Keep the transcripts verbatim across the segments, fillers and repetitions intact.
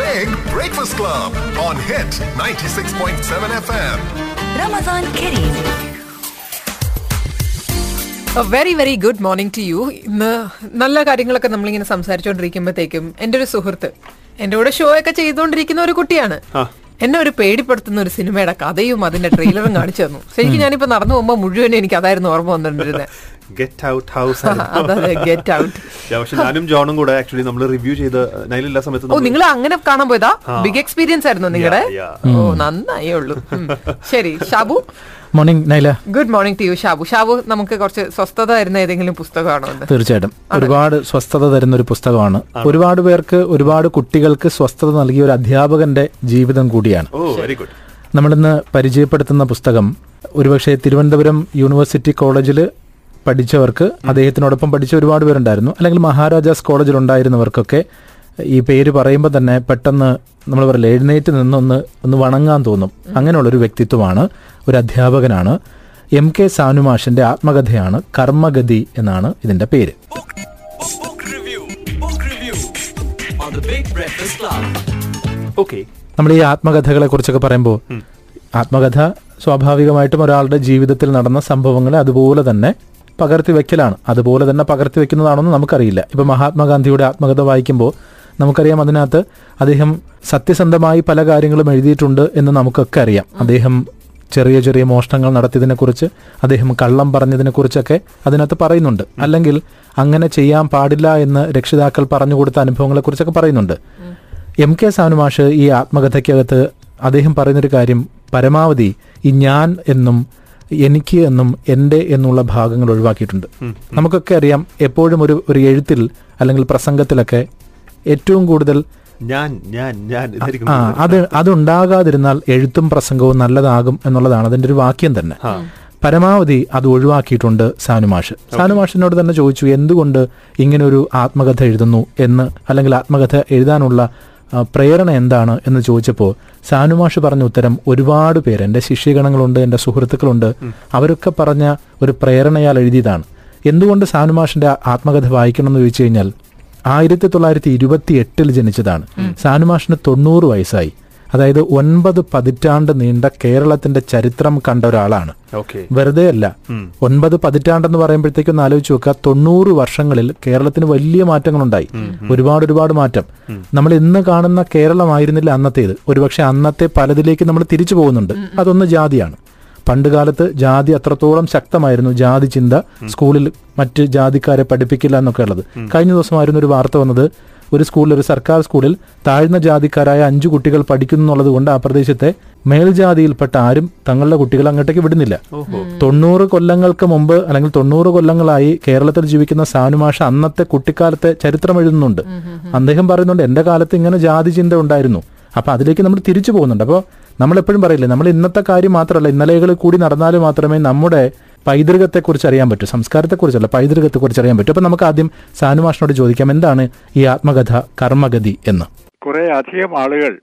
Big Breakfast Club on Hit ninety-six point seven F M. Ramadan Kareem. A very very good morning to you. ഇന്ന് നല്ല കാര്യങ്ങളൊക്കെ നമ്മളിങ്ങനെ സംസാരിച്ചുകൊണ്ടിരിക്കുമ്പോഴത്തേക്കും എൻ്റെ ഒരു സുഹൃത്ത് എൻ്റെ കൂടെ ഷോ ഒക്കെ ചെയ്തുകൊണ്ടിരിക്കുന്ന ഒരു കുട്ടിയാണ് എന്നെ ഒരു പേടിപ്പെടുത്തുന്ന ഒരു സിനിമയുടെ കഥയും അതിന്റെ ട്രെയിലറും കാണിച്ചു തന്നു. ശരിക്കും ഞാനിപ്പോ നടന്നു പോകുമ്പോൾ മുഴുവനും എനിക്ക് അതായിരുന്നു ഓർമ്മ വന്നിട്ടുണ്ടിരുന്നത്. Get out house. അതെ, ഗെറ്റ് ഔട്ട്. പക്ഷെ ഞാനും ജോണും കൂടെ ആക്ച്വലി നമ്മൾ റിവ്യൂ ചെയ്ത നൈലില്ല സമയത്ത്. ഓ, നിങ്ങൾ അങ്ങനെ കാണാൻ പോയതാ? ബിഗ് എക്സ്പീരിയൻസ് ആയിരുന്നു നിങ്ങളുടെ. ഓ, നന്നായേ ഉള്ളൂ. ശരി, Shabu. Morning Naila. Good morning to you Shabu. Shabu, നമുക്ക് കുറച്ച് സ്വസ്ഥത തരുന്ന ഏതെങ്കിലും പുസ്തകമാണോ? തീർച്ചയായിട്ടും ഒരുപാട് സ്വസ്ഥത തരുന്ന ഒരു പുസ്തകമാണ്. ഒരുപാട് പേർക്ക്, ഒരുപാട് കുട്ടികൾക്ക് സ്വസ്ഥത നൽകിയ ഒരു അധ്യാപകന്റെ ജീവിതം കൂടിയാണ് നമ്മളിന്ന് പരിചയപ്പെടുത്തുന്ന പുസ്തകം. ഒരുപക്ഷെ തിരുവനന്തപുരം യൂണിവേഴ്സിറ്റി കോളേജിൽ പഠിച്ചവർക്ക്, അദ്ദേഹത്തിനോടൊപ്പം പഠിച്ച ഒരുപാട് പേരുണ്ടായിരുന്നു, അല്ലെങ്കിൽ മഹാരാജാസ് കോളേജിലുണ്ടായിരുന്നവർക്കൊക്കെ ഈ പേര് പറയുമ്പോൾ തന്നെ പെട്ടെന്ന് നമ്മൾ പറയില്ല, എഴുന്നേറ്റ് നിന്നൊന്ന് ഒന്ന് വണങ്ങാൻ തോന്നും. അങ്ങനെയുള്ളൊരു വ്യക്തിത്വമാണ്, ഒരു അധ്യാപകനാണ്. എം കെ സാനു മാഷിന്റെ ആത്മകഥയാണ് കർമ്മഗതി എന്നാണ് ഇതിന്റെ പേര്. നമ്മൾ ഈ ആത്മകഥകളെ കുറിച്ചൊക്കെ പറയുമ്പോൾ, ആത്മകഥ സ്വാഭാവികമായിട്ടും ഒരാളുടെ ജീവിതത്തിൽ നടന്ന സംഭവങ്ങളെ അതുപോലെ തന്നെ പകർത്തി വെക്കലാണ്. അതുപോലെ തന്നെ പകർത്തി വെക്കുന്നതാണെന്ന് നമുക്കറിയില്ല. ഇപ്പം മഹാത്മാഗാന്ധിയുടെ ആത്മകഥ വായിക്കുമ്പോൾ നമുക്കറിയാം, അതിനകത്ത് അദ്ദേഹം സത്യസന്ധമായി പല കാര്യങ്ങളും എഴുതിയിട്ടുണ്ട് എന്ന് നമുക്കൊക്കെ അറിയാം. അദ്ദേഹം ചെറിയ ചെറിയ മോഷണങ്ങൾ നടത്തിയതിനെക്കുറിച്ച്, അദ്ദേഹം കള്ളം പറഞ്ഞതിനെക്കുറിച്ചൊക്കെ അതിനകത്ത് പറയുന്നുണ്ട്. അല്ലെങ്കിൽ അങ്ങനെ ചെയ്യാൻ പാടില്ല എന്ന് രക്ഷിതാക്കൾ പറഞ്ഞു കൊടുത്ത അനുഭവങ്ങളെക്കുറിച്ചൊക്കെ പറയുന്നുണ്ട്. എം കെ സാനു മാഷ് ഈ ആത്മകഥയ്ക്കകത്ത് അദ്ദേഹം പറയുന്നൊരു കാര്യം, പരമാവധി ഈ ഞാൻ എന്നും എനിക്ക് എന്നും എൻ്റെ എന്നുള്ള ഭാഗങ്ങൾ ഒഴിവാക്കിയിട്ടുണ്ട്. നമുക്കൊക്കെ അറിയാം, എപ്പോഴും ഒരു ഒരു എഴുത്തിൽ അല്ലെങ്കിൽ പ്രസംഗത്തിലൊക്കെ ഏറ്റവും കൂടുതൽ ഞാൻ ഞാൻ ഞാൻ ആ അത് അതുണ്ടാകാതിരുന്നാൽ എഴുത്തും പ്രസംഗവും നല്ലതാകും എന്നുള്ളതാണ് അതിൻ്റെ ഒരു വാക്യം തന്നെ. പരമാവധി അത് ഒഴിവാക്കിയിട്ടുണ്ട് സാനു മാഷ്. സാനു മാഷിനോട് തന്നെ ചോദിച്ചു, എന്തുകൊണ്ട് ഇങ്ങനൊരു ആത്മകഥ എഴുതുന്നു എന്ന്, അല്ലെങ്കിൽ ആത്മകഥ എഴുതാനുള്ള പ്രേരണ എന്താണ് എന്ന് ചോദിച്ചപ്പോൾ സാനു മാഷ് പറഞ്ഞ ഉത്തരം ഒരുപാട് പേര്, എൻ്റെ ശിഷ്യഗണങ്ങളുണ്ട്, എൻ്റെ സുഹൃത്തുക്കളുണ്ട്, അവരൊക്കെ പറഞ്ഞ ഒരു പ്രേരണയാൽ എഴുതിയതാണ്. എന്തുകൊണ്ട് സാനു മാഷിന്റെ ആത്മകഥ വായിക്കണം എന്ന് ചോദിച്ചു കഴിഞ്ഞാൽ, ആയിരത്തി തൊള്ളായിരത്തി ഇരുപത്തി എട്ടിൽ ജനിച്ചതാണ് സാനു മാഷിന്. തൊണ്ണൂറ് വയസ്സായി. അതായത് ഒൻപത് പതിറ്റാണ്ട് നീണ്ട കേരളത്തിന്റെ ചരിത്രം കണ്ട ഒരാളാണ്. വെറുതെ അല്ല, ഒൻപത് പതിറ്റാണ്ടെന്ന് പറയുമ്പോഴത്തേക്ക് ഒന്ന് ആലോചിച്ച് നോക്കുക. തൊണ്ണൂറ് വർഷങ്ങളിൽ കേരളത്തിന് വലിയ മാറ്റങ്ങളുണ്ടായി, ഒരുപാട് ഒരുപാട് മാറ്റം. നമ്മൾ ഇന്ന് കാണുന്ന കേരളമായിരുന്നില്ല അന്നത്തേത്. ഒരുപക്ഷെ അന്നത്തെ പലതിലേക്ക് നമ്മൾ തിരിച്ചു പോകുന്നുണ്ട്. അതൊന്ന് ജാതിയാണ്. പണ്ട് കാലത്ത് ജാതി അത്രത്തോളം ശക്തമായിരുന്നു, ജാതി ചിന്ത, സ്കൂളിൽ മറ്റ് ജാതിക്കാരെ പഠിപ്പിക്കില്ല എന്നൊക്കെ ഉള്ളത്. കഴിഞ്ഞ ദിവസമായിരുന്നു ഒരു വാർത്ത വന്നത്, ഒരു സ്കൂളിൽ, ഒരു സർക്കാർ സ്കൂളിൽ താഴ്ന്ന ജാതിക്കാരായ അഞ്ചു കുട്ടികൾ പഠിക്കുന്നു എന്നുള്ളത് കൊണ്ട് ആ പ്രദേശത്തെ മേൽജാതിയിൽപ്പെട്ട ആരും തങ്ങളുടെ കുട്ടികൾ അങ്ങോട്ടേക്ക് വിടുന്നില്ല. തൊണ്ണൂറ് കൊല്ലങ്ങൾക്ക് മുമ്പ്, അല്ലെങ്കിൽ തൊണ്ണൂറ് കൊല്ലങ്ങളായി കേരളത്തിൽ ജീവിക്കുന്ന സാനുമാഷ അന്നത്തെ കുട്ടിക്കാലത്തെ ചരിത്രം എഴുതുന്നുണ്ട്. അദ്ദേഹം പറയുന്നുണ്ട്, എന്റെ കാലത്ത് ഇങ്ങനെ ജാതി ചിന്ത ഉണ്ടായിരുന്നു. അപ്പൊ അതിലേക്ക് നമ്മൾ തിരിച്ചു പോകുന്നുണ്ട്. അപ്പോൾ നമ്മളെപ്പോഴും പറയില്ലേ, നമ്മൾ ഇന്നത്തെ കാര്യം മാത്രമല്ല, ഇന്നലകളിൽ കൂടി നടന്നാൽ മാത്രമേ നമ്മുടെ പൈതൃകത്തെക്കുറിച്ച് അറിയാൻ പറ്റൂ, സംസ്കാരത്തെക്കുറിച്ചല്ല, പൈതൃകത്തെക്കുറിച്ച് അറിയാൻ പറ്റും. അപ്പൊ നമുക്ക് ആദ്യം സാനു മാഷിനോട് ചോദിക്കാം, എന്താണ് ഈ ആത്മകഥ കർമ്മഗതി എന്ന്? കുറെ അധികം ആളുകൾ,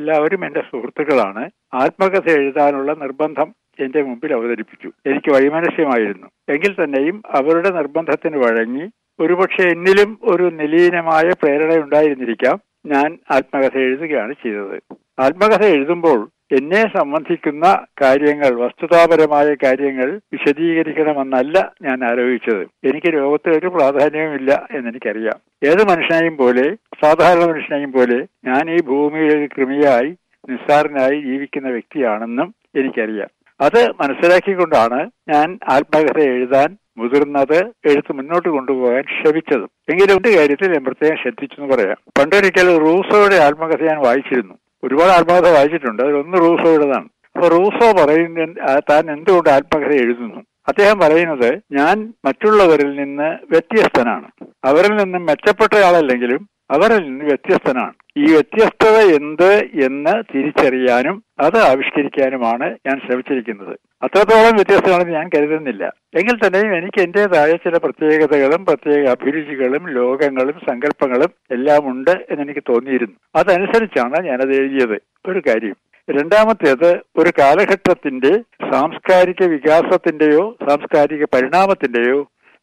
എല്ലാവരും എന്റെ സുഹൃത്തുക്കളാണ്, ആത്മകഥ എഴുതാനുള്ള നിർബന്ധം എന്റെ മുമ്പിൽ അവതരിപ്പിച്ചു. എനിക്ക് വഴിമനസ്യമായിരുന്നു എങ്കിൽ തന്നെയും അവരുടെ നിർബന്ധത്തിന് വഴങ്ങി ഒരുപക്ഷെ എന്നിലും ഒരു നിലീനമായ പ്രേരണയുണ്ടായിരുന്നിരിക്കാം, ഞാൻ ആത്മകഥ എഴുതുകയാണ് ചെയ്തത്. ആത്മകഥ എഴുതുമ്പോൾ എന്നെ സംബന്ധിക്കുന്ന കാര്യങ്ങൾ, വസ്തുതാപരമായ കാര്യങ്ങൾ വിശദീകരിക്കണമെന്നല്ല ഞാൻ ആലോചിച്ചത്. എനിക്ക് ലോകത്തിൽ ഒരു പ്രാധാന്യവുമില്ല എന്നെനിക്കറിയാം. ഏത് മനുഷ്യനെയും പോലെ, സാധാരണ മനുഷ്യനെയും പോലെ ഞാൻ ഈ ഭൂമിയിൽ ഒരു കൃമിയായി, നിസ്സാരനായി ജീവിക്കുന്ന വ്യക്തിയാണെന്നും എനിക്കറിയാം. അത് മനസ്സിലാക്കിക്കൊണ്ടാണ് ഞാൻ ആത്മകഥ എഴുതാൻ മുതിർന്നത്, എഴുത്ത് മുന്നോട്ട് കൊണ്ടുപോകാൻ ശ്രമിച്ചത്. എങ്കിലും ഒരു കാര്യത്തിൽ ഞാൻ പ്രത്യേകം ശ്രദ്ധിച്ചെന്ന് പറയാം. പണ്ടൊരിക്കൽ റൂസോയുടെ ആത്മകഥ ഞാൻ വായിച്ചിരുന്നു. ഒരുപാട് ആത്മകഥ വായിച്ചിട്ടുണ്ട്, അതിലൊന്ന് റൂസോയുടേതാണ്. അപ്പൊ റൂസോ പറയുന്ന, താൻ എന്തുകൊണ്ട് ആത്മകഥ എഴുതുന്നു, അദ്ദേഹം പറയുന്നത്, ഞാൻ മറ്റുള്ളവരിൽ നിന്ന് വ്യത്യസ്തനാണ്, അവരിൽ നിന്നും മെച്ചപ്പെട്ടയാളല്ലെങ്കിലും അവരിൽ നിന്ന് വ്യത്യസ്തനാണ്. ഈ വ്യത്യസ്തത എന്ത് എന്ന് തിരിച്ചറിയാനും അത് ആവിഷ്കരിക്കാനുമാണ് ഞാൻ ശ്രമിച്ചിരിക്കുന്നത്. അത്രത്തോളം വ്യത്യസ്തമാണെന്ന് ഞാൻ കരുതുന്നില്ല എങ്കിൽ തന്നെയും എനിക്ക് എന്റേതായ ചില പ്രത്യേകതകളും പ്രത്യേക അഭിരുചികളും ലോകങ്ങളും സങ്കല്പങ്ങളും എല്ലാം ഉണ്ട് എന്നെനിക്ക് തോന്നിയിരുന്നു. അതനുസരിച്ചാണ് ഞാനത് എഴുതിയത്. ഒരു കാര്യം. രണ്ടാമത്തേത്, ഒരു കാലഘട്ടത്തിന്റെ സാംസ്കാരിക വികാസത്തിന്റെയോ സാംസ്കാരിക പരിണാമത്തിന്റെയോ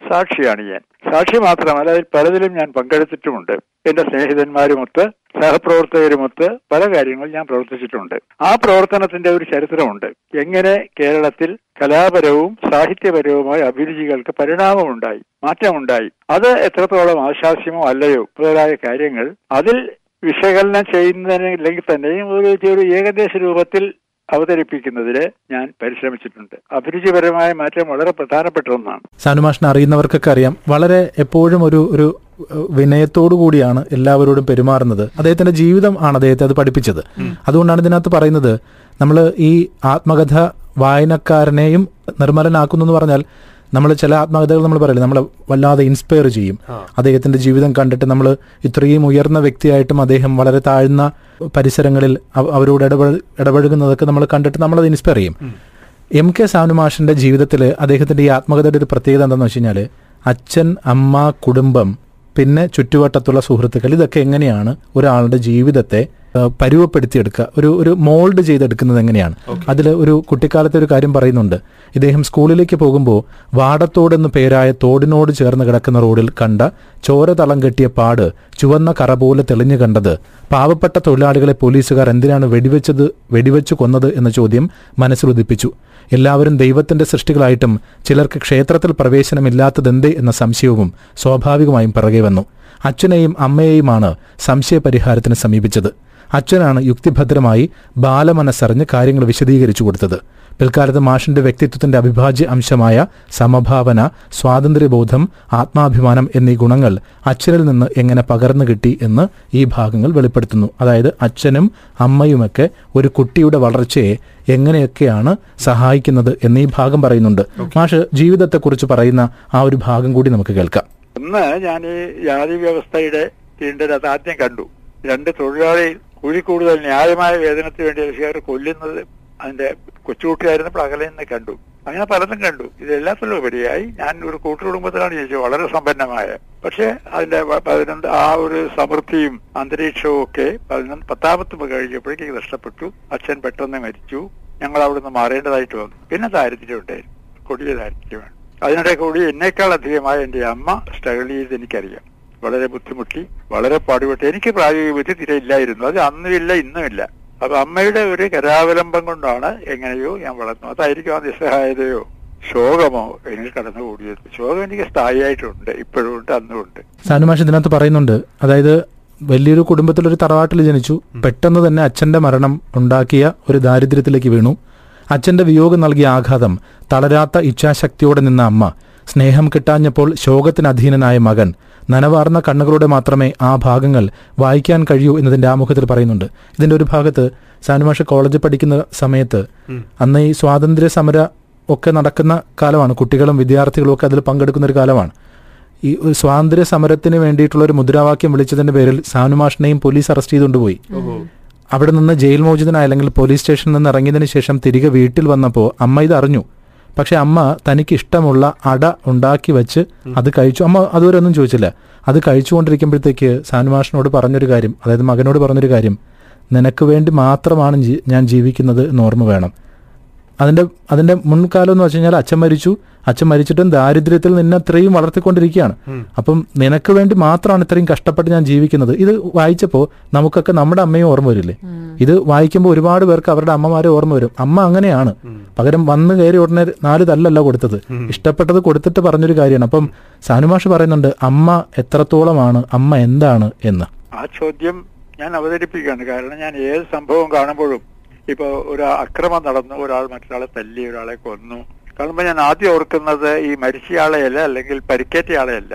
സാക്ഷിയാണ് ഞാൻ. സാക്ഷി മാത്രമല്ല, അതിൽ പലതിലും ഞാൻ പങ്കെടുത്തിട്ടുമുണ്ട്. എന്റെ സ്നേഹിതന്മാരുമൊത്ത് സഹപ്രവർത്തകരുമൊത്ത് പല കാര്യങ്ങൾ ഞാൻ പ്രവർത്തിച്ചിട്ടുണ്ട്. ആ പ്രവർത്തനത്തിന്റെ ഒരു ചരിത്രമുണ്ട്. എങ്ങനെ കേരളത്തിൽ കലാപരവും സാഹിത്യപരവുമായ അഭിരുചികൾക്ക് പരിണാമമുണ്ടായി, മാറ്റമുണ്ടായി, അത് എത്രത്തോളം ആശാസ്യമോ അല്ലയോ മുതലായ കാര്യങ്ങൾ അതിൽ വിശകലനം ചെയ്യുന്നതിനെങ്കിൽ തന്നെയും ഒരു ഒരു ഏകദേശ രൂപത്തിൽ അവതരിപ്പിക്കുന്നതിന് ഞാൻ പരിശ്രമിച്ചിട്ടുണ്ട്. അഭിരുചിപരമായ മാറ്റം വളരെ പ്രധാനപ്പെട്ട ഒന്നാണ്. സാനുമാഷിനെ അറിയുന്നവർക്കൊക്കെ അറിയാം, വളരെ എപ്പോഴും ഒരു ഒരു വിനയത്തോടു കൂടിയാണ് എല്ലാവരോടും പെരുമാറുന്നത്. അദ്ദേഹത്തിന്റെ ജീവിതം ആണ് അദ്ദേഹത്തെ അത് പഠിപ്പിച്ചത്. അതുകൊണ്ടാണ് ഇതിനകത്ത് പറയുന്നത്, നമ്മൾ ഈ ആത്മകഥ വായനക്കാരനെയും നിർമ്മലനാക്കുന്നെന്ന് പറഞ്ഞാൽ, നമ്മൾ ചില ആത്മകഥകൾ നമ്മൾ പറയില്ല, നമ്മളെ വല്ലാതെ ഇൻസ്പയർ ചെയ്യും. അദ്ദേഹത്തിന്റെ ജീവിതം കണ്ടിട്ട് നമ്മൾ ഇത്രയും ഉയർന്ന വ്യക്തിയായിട്ടും അദ്ദേഹം വളരെ താഴ്ന്ന പരിസരങ്ങളിൽ അവരോട് ഇടപഴകുന്നതൊക്കെ നമ്മൾ കണ്ടിട്ട് നമ്മളത് ഇൻസ്പയർ ചെയ്യും. എം കെ സാനുമാഷിന്റെ ജീവിതത്തിൽ അദ്ദേഹത്തിന്റെ ഈ ആത്മകഥയുടെ ഒരു പ്രത്യേകത എന്താണെന്ന് വെച്ച് കഴിഞ്ഞാൽ, അച്ഛൻ, അമ്മ, കുടുംബം, പിന്നെ ചുറ്റുവട്ടത്തുള്ള സുഹൃത്തുക്കൾ, ഇതൊക്കെ എങ്ങനെയാണ് ഒരാളുടെ ജീവിതത്തെ പരുവപ്പെടുത്തിയെടുക്കുക, ഒരു ഒരു മോൾഡ് ചെയ്തെടുക്കുന്നത് എങ്ങനെയാണ്. അതിൽ ഒരു കുട്ടിക്കാലത്തെ ഒരു കാര്യം പറയുന്നുണ്ട്. ഇദ്ദേഹം സ്കൂളിലേക്ക് പോകുമ്പോൾ വാടത്തോടെന്ന് പേരായ തോടിനോട് ചേർന്ന് കിടക്കുന്ന റോഡിൽ കണ്ട ചോര തളം കെട്ടിയ പാട് ചുവന്ന കറ പോലെ തെളിഞ്ഞു കണ്ടത്, പാവപ്പെട്ട തൊഴിലാളികളെ പോലീസുകാർ എന്തിനാണ് വെടിവെച്ചത് വെടിവെച്ചു കൊന്നത് എന്ന ചോദ്യം മനസ്സിലുദിപ്പിച്ചു. എല്ലാവരും ദൈവത്തിന്റെ സൃഷ്ടികളായിട്ടും ചിലർക്ക് ക്ഷേത്രത്തിൽ പ്രവേശനമില്ലാത്തതെന്തേ എന്ന സംശയവും സ്വാഭാവികമായും പിറകെ വന്നു. അച്ഛനെയും അമ്മയെയുമാണ് സംശയപരിഹാരത്തിന് സമീപിച്ചത്. അച്ഛനാണ് യുക്തിഭദ്രമായി ബാലമനസ്സറിഞ്ഞ് കാര്യങ്ങൾ വിശദീകരിച്ചു കൊടുത്തത്. പിൽക്കാലത്ത് മാഷിന്റെ വ്യക്തിത്വത്തിന്റെ അവിഭാജ്യ അംശമായ സമഭാവന, സ്വാതന്ത്ര്യബോധം, ആത്മാഭിമാനം എന്നീ ഗുണങ്ങൾ അച്ഛനിൽ നിന്ന് എങ്ങനെ പകർന്നു കിട്ടി എന്ന് ഈ ഭാഗങ്ങൾ വെളിപ്പെടുത്തുന്നു. അതായത് അച്ഛനും അമ്മയുമൊക്കെ ഒരു കുട്ടിയുടെ വളർച്ചയെ എങ്ങനെയൊക്കെയാണ് സഹായിക്കുന്നത് എന്നീ ഭാഗം പറയുന്നുണ്ട്. മാഷ് ജീവിതത്തെക്കുറിച്ച് പറയുന്ന ആ ഒരു ഭാഗം കൂടി നമുക്ക് കേൾക്കാം. ഒന്ന്, ഞാൻ ഈ ജാതി വ്യവസ്ഥയുടെ തീണ്ടത് ആദ്യം കണ്ടു. രണ്ട് തൊഴിലാളി കൂലി കൂടുതൽ ന്യായമായ വേതനത്തിന് വേണ്ടി കൃഷിക്കാർ കൊല്ലുന്നത് അതിന്റെ കൊച്ചുകുട്ടിയായിരുന്നപ്പോൾ അകലെന്ന് കണ്ടു. അങ്ങനെ പലതും കണ്ടു. ഇതെല്ലാത്തിലും ഉപരിയായി ഞാൻ ഒരു കൂട്ടുകുടുംബത്തിലാണ് ചോദിച്ചത്, വളരെ സമ്പന്നമായ. പക്ഷെ അതിന്റെ പതിനൊന്ന് ആ ഒരു സമൃദ്ധിയും അന്തരീക്ഷവും ഒക്കെ പതിനൊന്ന് പത്താമത്തുമ്പ് കഴിഞ്ഞപ്പോഴേക്ക് നഷ്ടപ്പെട്ടു. അച്ഛൻ പെട്ടെന്ന് മരിച്ചു. ഞങ്ങൾ അവിടുന്ന് മാറേണ്ടതായിട്ട് വന്നു. പിന്നെ ദാരിദ്ര്യം ഉണ്ടായിരുന്നു, കൊടിയ ദാരിദ്ര്യമാണ്. അതിനിടെ കൂടി എന്നേക്കാൾ അധികമായ എന്റെ അമ്മ സ്ട്രഗിൾ ചെയ്ത് എനിക്കറിയാം. വളരെ ബുദ്ധിമുട്ടി, വളരെ പാടുപെട്ട്. എനിക്ക് പ്രായോഗിക ബുദ്ധി തീരെ ഇല്ലായിരുന്നു. അത് അന്നും ഇല്ല, ഇന്നും ഇല്ല. അപ്പൊ അമ്മയുടെ ഒരു കരാവലംബം കൊണ്ടാണ് എങ്ങനെയോ ഞാൻ വളർന്നു. അതായിരിക്കും ആ നിസ്സഹായതയോ ശോകമോ എനിക്ക് കടന്നുകൂടിയത്. ശോകം എനിക്ക് സ്ഥായിയായിട്ടുണ്ട്, ഇപ്പോഴും ഉണ്ട്, അന്നും ഉണ്ട്. സാനുമാഷ് ഇതിനകത്ത് പറയുന്നുണ്ട്, അതായത് വലിയൊരു കുടുംബത്തിലൊരു തറവാട്ടിൽ ജനിച്ചു. പെട്ടെന്ന് തന്നെ അച്ഛന്റെ മരണം ഉണ്ടാക്കിയ ഒരു ദാരിദ്ര്യത്തിലേക്ക് വീണു. അച്ഛന്റെ വിയോഗം നൽകിയ ആഘാതം തളരാത്ത ഇച്ഛാശക്തിയോടെ നിന്ന അമ്മ, സ്നേഹം കിട്ടാഞ്ഞപ്പോൾ ശോകത്തിനധീനനായ മകൻ, നനവാർന്ന കണ്ണുകളോടെ മാത്രമേ ആ ഭാഗങ്ങൾ വായിക്കാൻ കഴിയൂ എന്നതിന്റെ ആമുഖത്തിൽ പറയുന്നുണ്ട്. ഇതിന്റെ ഒരു ഭാഗത്ത് സാനുമാഷ് കോളേജിൽ പഠിക്കുന്ന സമയത്ത്, അന്ന് ഈ സ്വാതന്ത്ര്യ സമര ഒക്കെ നടക്കുന്ന കാലമാണ്, കുട്ടികളും വിദ്യാർത്ഥികളും ഒക്കെ അതിൽ പങ്കെടുക്കുന്ന ഒരു കാലമാണ്. ഈ സ്വാതന്ത്ര്യ സമരത്തിന് വേണ്ടിയിട്ടുള്ള ഒരു മുദ്രാവാക്യം വിളിച്ചതിന്റെ പേരിൽ സാനുമാഷിനെയും പോലീസ് അറസ്റ്റ് ചെയ്തുകൊണ്ടുപോയി. അവിടെ നിന്ന് ജയിൽ മോചിതനായ, അല്ലെങ്കിൽ പോലീസ് സ്റ്റേഷനിൽ നിന്ന് ഇറങ്ങിയതിനു ശേഷം തിരികെ വീട്ടിൽ വന്നപ്പോൾ അമ്മ ഇത് അറിഞ്ഞു. പക്ഷെ അമ്മ തനിക്ക് ഇഷ്ടമുള്ള അട ഉണ്ടാക്കി വെച്ച് അത് കഴിച്ചു. അമ്മ അതുവരെ ഒന്നും ചോദിച്ചില്ല. അത് കഴിച്ചുകൊണ്ടിരിക്കുമ്പോഴത്തേക്ക് സാനുമാഷിനോട് പറഞ്ഞൊരു കാര്യം, അതായത് മകനോട് പറഞ്ഞൊരു കാര്യം, നിനക്ക് വേണ്ടി മാത്രമാണ് ഞാൻ ജീവിക്കുന്നത് എന്ന് ഓർമ്മ വേണം. അതിൻ്റെ അതിൻ്റെ മുൻകാലം എന്ന് വെച്ച് കഴിഞ്ഞാൽ അച്ഛൻ മരിച്ചു. അച്ഛൻ മരിച്ചിട്ടും ദാരിദ്ര്യത്തിൽ നിന്നെ അത്രയും വളർത്തിക്കൊണ്ടിരിക്കുകയാണ്. അപ്പം നിനക്ക് വേണ്ടി മാത്രമാണ് ഇത്രയും കഷ്ടപ്പെട്ട് ഞാൻ ജീവിക്കുന്നത്. ഇത് വായിച്ചപ്പോൾ നമുക്കൊക്കെ നമ്മുടെ അമ്മയെ ഓർമ്മ വരില്ലേ? ഇത് വായിക്കുമ്പോൾ ഒരുപാട് പേർക്ക് അവരുടെ അമ്മമാരെ ഓർമ്മ വരും. അമ്മ അങ്ങനെയാണ്, പകരം വന്ന് കയറി ഉടനെ നാല് തല്ലല്ല കൊടുത്തത്, ഇഷ്ടപ്പെട്ടത് കൊടുത്തിട്ട് പറഞ്ഞൊരു കാര്യമാണ്. അപ്പം സാനുമാഷ് പറയുന്നുണ്ട് അമ്മ എത്രത്തോളമാണ്, അമ്മ എന്താണ് എന്ന്. ആ ചോദ്യം ഞാൻ അവതരിപ്പിക്കുകയാണ്. കാരണം ഞാൻ ഏത് സംഭവം കാണുമ്പോഴും, ഇപ്പൊ ഒരു അക്രമം നടന്നു, ഒരാൾ മറ്റൊരാളെ തല്ലി, ഒരാളെ കൊന്നു കാണുമ്പോൾ ഞാൻ ആദ്യം ഓർക്കുന്നത് ഈ മരിച്ചയാളെയല്ല, അല്ലെങ്കിൽ പരിക്കേറ്റയാളെയല്ല,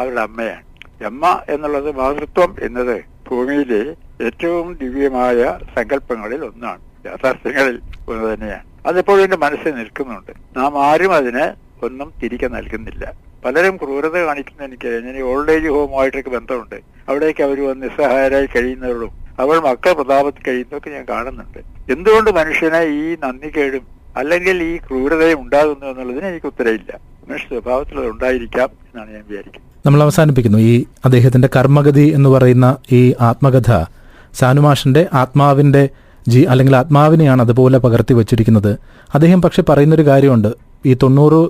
അവരുടെ അമ്മയാണ്. അമ്മ എന്നുള്ളത്, മാതൃത്വം എന്നത് ഭൂമിയിലെ ഏറ്റവും ദിവ്യമായ സങ്കല്പങ്ങളിൽ ഒന്നാണ്, യാഥാർത്ഥ്യങ്ങളിൽ ഒന്ന് തന്നെയാണ്. അതെപ്പോഴും എന്റെ മനസ്സിൽ നിൽക്കുന്നുണ്ട്. നാം ആരും അതിന് ഒന്നും തിരികെ നൽകുന്നില്ല. പലരും ക്രൂരത കാണിക്കുന്ന എനിക്കറിയാം. ഞാൻ ഓൾഡ് ഏജ് ഹോമുമായിട്ടൊക്കെ ബന്ധമുണ്ട്. അവിടേക്ക് അവർ വന്ന് നിസ്സഹായരായി കഴിയുന്നവരും അവൾ മക്കൾ പ്രതാപത്തിൽ കഴിയുന്നതൊക്കെ ഞാൻ കാണുന്നുണ്ട്. എന്തുകൊണ്ട് മനുഷ്യനെ ഈ നന്ദികേടും അല്ലെങ്കിൽ ഈ ക്രൂരതയും ഉണ്ടാകുന്നു എന്നുള്ളതിന് എനിക്ക് ഉത്തരവില്ല. മനുഷ്യ സ്വഭാവത്തിൽ അത് ഉണ്ടായിരിക്കാം എന്നാണ് ഞാൻ വിചാരിക്കുന്നത്. നമ്മൾ അവസാനിപ്പിക്കുന്നു ഈ അദ്ദേഹത്തിന്റെ കർമ്മഗതി എന്ന് പറയുന്ന ഈ ആത്മകഥ. സാനുമാഷിന്റെ ആത്മാവിന്റെ ജി അല്ലെങ്കിൽ ആത്മാവിനെയാണ് അതുപോലെ പകർത്തി വെച്ചിരിക്കുന്നത്. അദ്ദേഹം പക്ഷെ പറയുന്നൊരു കാര്യമുണ്ട്, ഈ തൊണ്ണൂറ്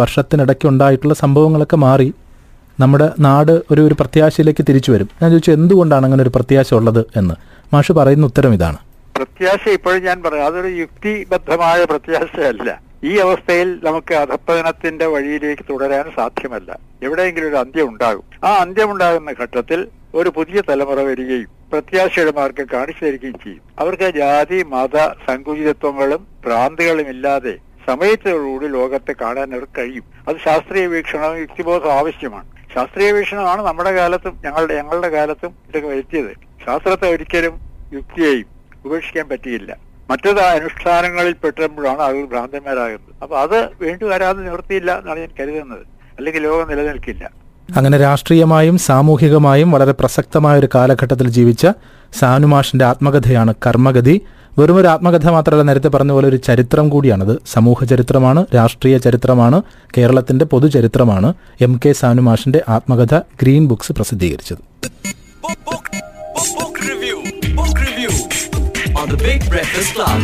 വർഷത്തിനിടയ്ക്കുണ്ടായിട്ടുള്ള സംഭവങ്ങളൊക്കെ മാറി, നമ്മുടെ നാട് ഒരു ഒരു പ്രത്യാശയിലേക്ക് തിരിച്ചു വരും. ഞാൻ ചോദിച്ചു എന്തുകൊണ്ടാണ് അങ്ങനെ ഒരു പ്രത്യാശ ഉള്ളത് എന്ന്. മാഷ് പറയുന്ന ഉത്തരം ഇതാണ്. പ്രത്യാശ ഇപ്പോഴും ഞാൻ പറയാം, അതൊരു യുക്തിബദ്ധമായ പ്രത്യാശയല്ല. ഈ അവസ്ഥയിൽ നമുക്ക് അധപ്പതനത്തിന്റെ വഴിയിലേക്ക് തുടരാൻ സാധ്യമല്ല. എവിടെയെങ്കിലും ഒരു അന്ത്യം ഉണ്ടാകും. ആ അന്ത്യമുണ്ടാകുന്ന ഘട്ടത്തിൽ ഒരു പുതിയ തലമുറ വരികയും പ്രത്യാശയുടെ മാർഗം കാണിച്ചു തരികയും ചെയ്യും. അവർക്ക് ജാതി മത സങ്കുചിതത്വങ്ങളും ഭ്രാന്തികളും ഇല്ലാതെ സമയത്തോടുകൂടി ലോകത്തെ കാണാൻ അവർക്ക് കഴിയും. അത് ശാസ്ത്രീയ വീക്ഷണവും യുക്തിബോധം ആവശ്യമാണ്. ശാസ്ത്രീയ വീക്ഷണമാണ് നമ്മുടെ കാലത്തും ഞങ്ങളുടെ ഞങ്ങളുടെ കാലത്തും ഇതൊക്കെ വരുത്തിയത്. ശാസ്ത്രത്തെ ഒരിക്കലും യുക്തിയെയും ഉപേക്ഷിക്കാൻ പറ്റിയില്ല. മറ്റത് അനുഷ്ഠാനങ്ങളിൽ പെട്ടുമ്പോഴാണ് ആളുകൾ ഭ്രാന്തന്മാരാകുന്നത്. അപ്പൊ അത് വേണ്ടി വരാതെ നിവൃത്തിയില്ല എന്നാണ് ഞാൻ കരുതുന്നത്. അല്ലെങ്കിൽ ലോകം നിലനിൽക്കില്ല. അങ്ങനെ രാഷ്ട്രീയമായും സാമൂഹികമായും വളരെ പ്രസക്തമായ ഒരു കാലഘട്ടത്തിൽ ജീവിച്ച സാനുമാഷിന്റെ ആത്മകഥയാണ് കർമ്മഗതി. വെറും ഒരു ആത്മകഥ മാത്രമല്ല, നേരത്തെ പറഞ്ഞ പോലെ ഒരു ചരിത്രം കൂടിയാണത്. സമൂഹ ചരിത്രമാണ്, രാഷ്ട്രീയ ചരിത്രമാണ്, കേരളത്തിന്റെ പൊതുചരിത്രമാണ് എം കെ സാനുമാഷിന്റെ ആത്മകഥ ഗ്രീൻ ബുക്സ് പ്രസിദ്ധീകരിച്ചത്. Book review on the Big Breakfast Club.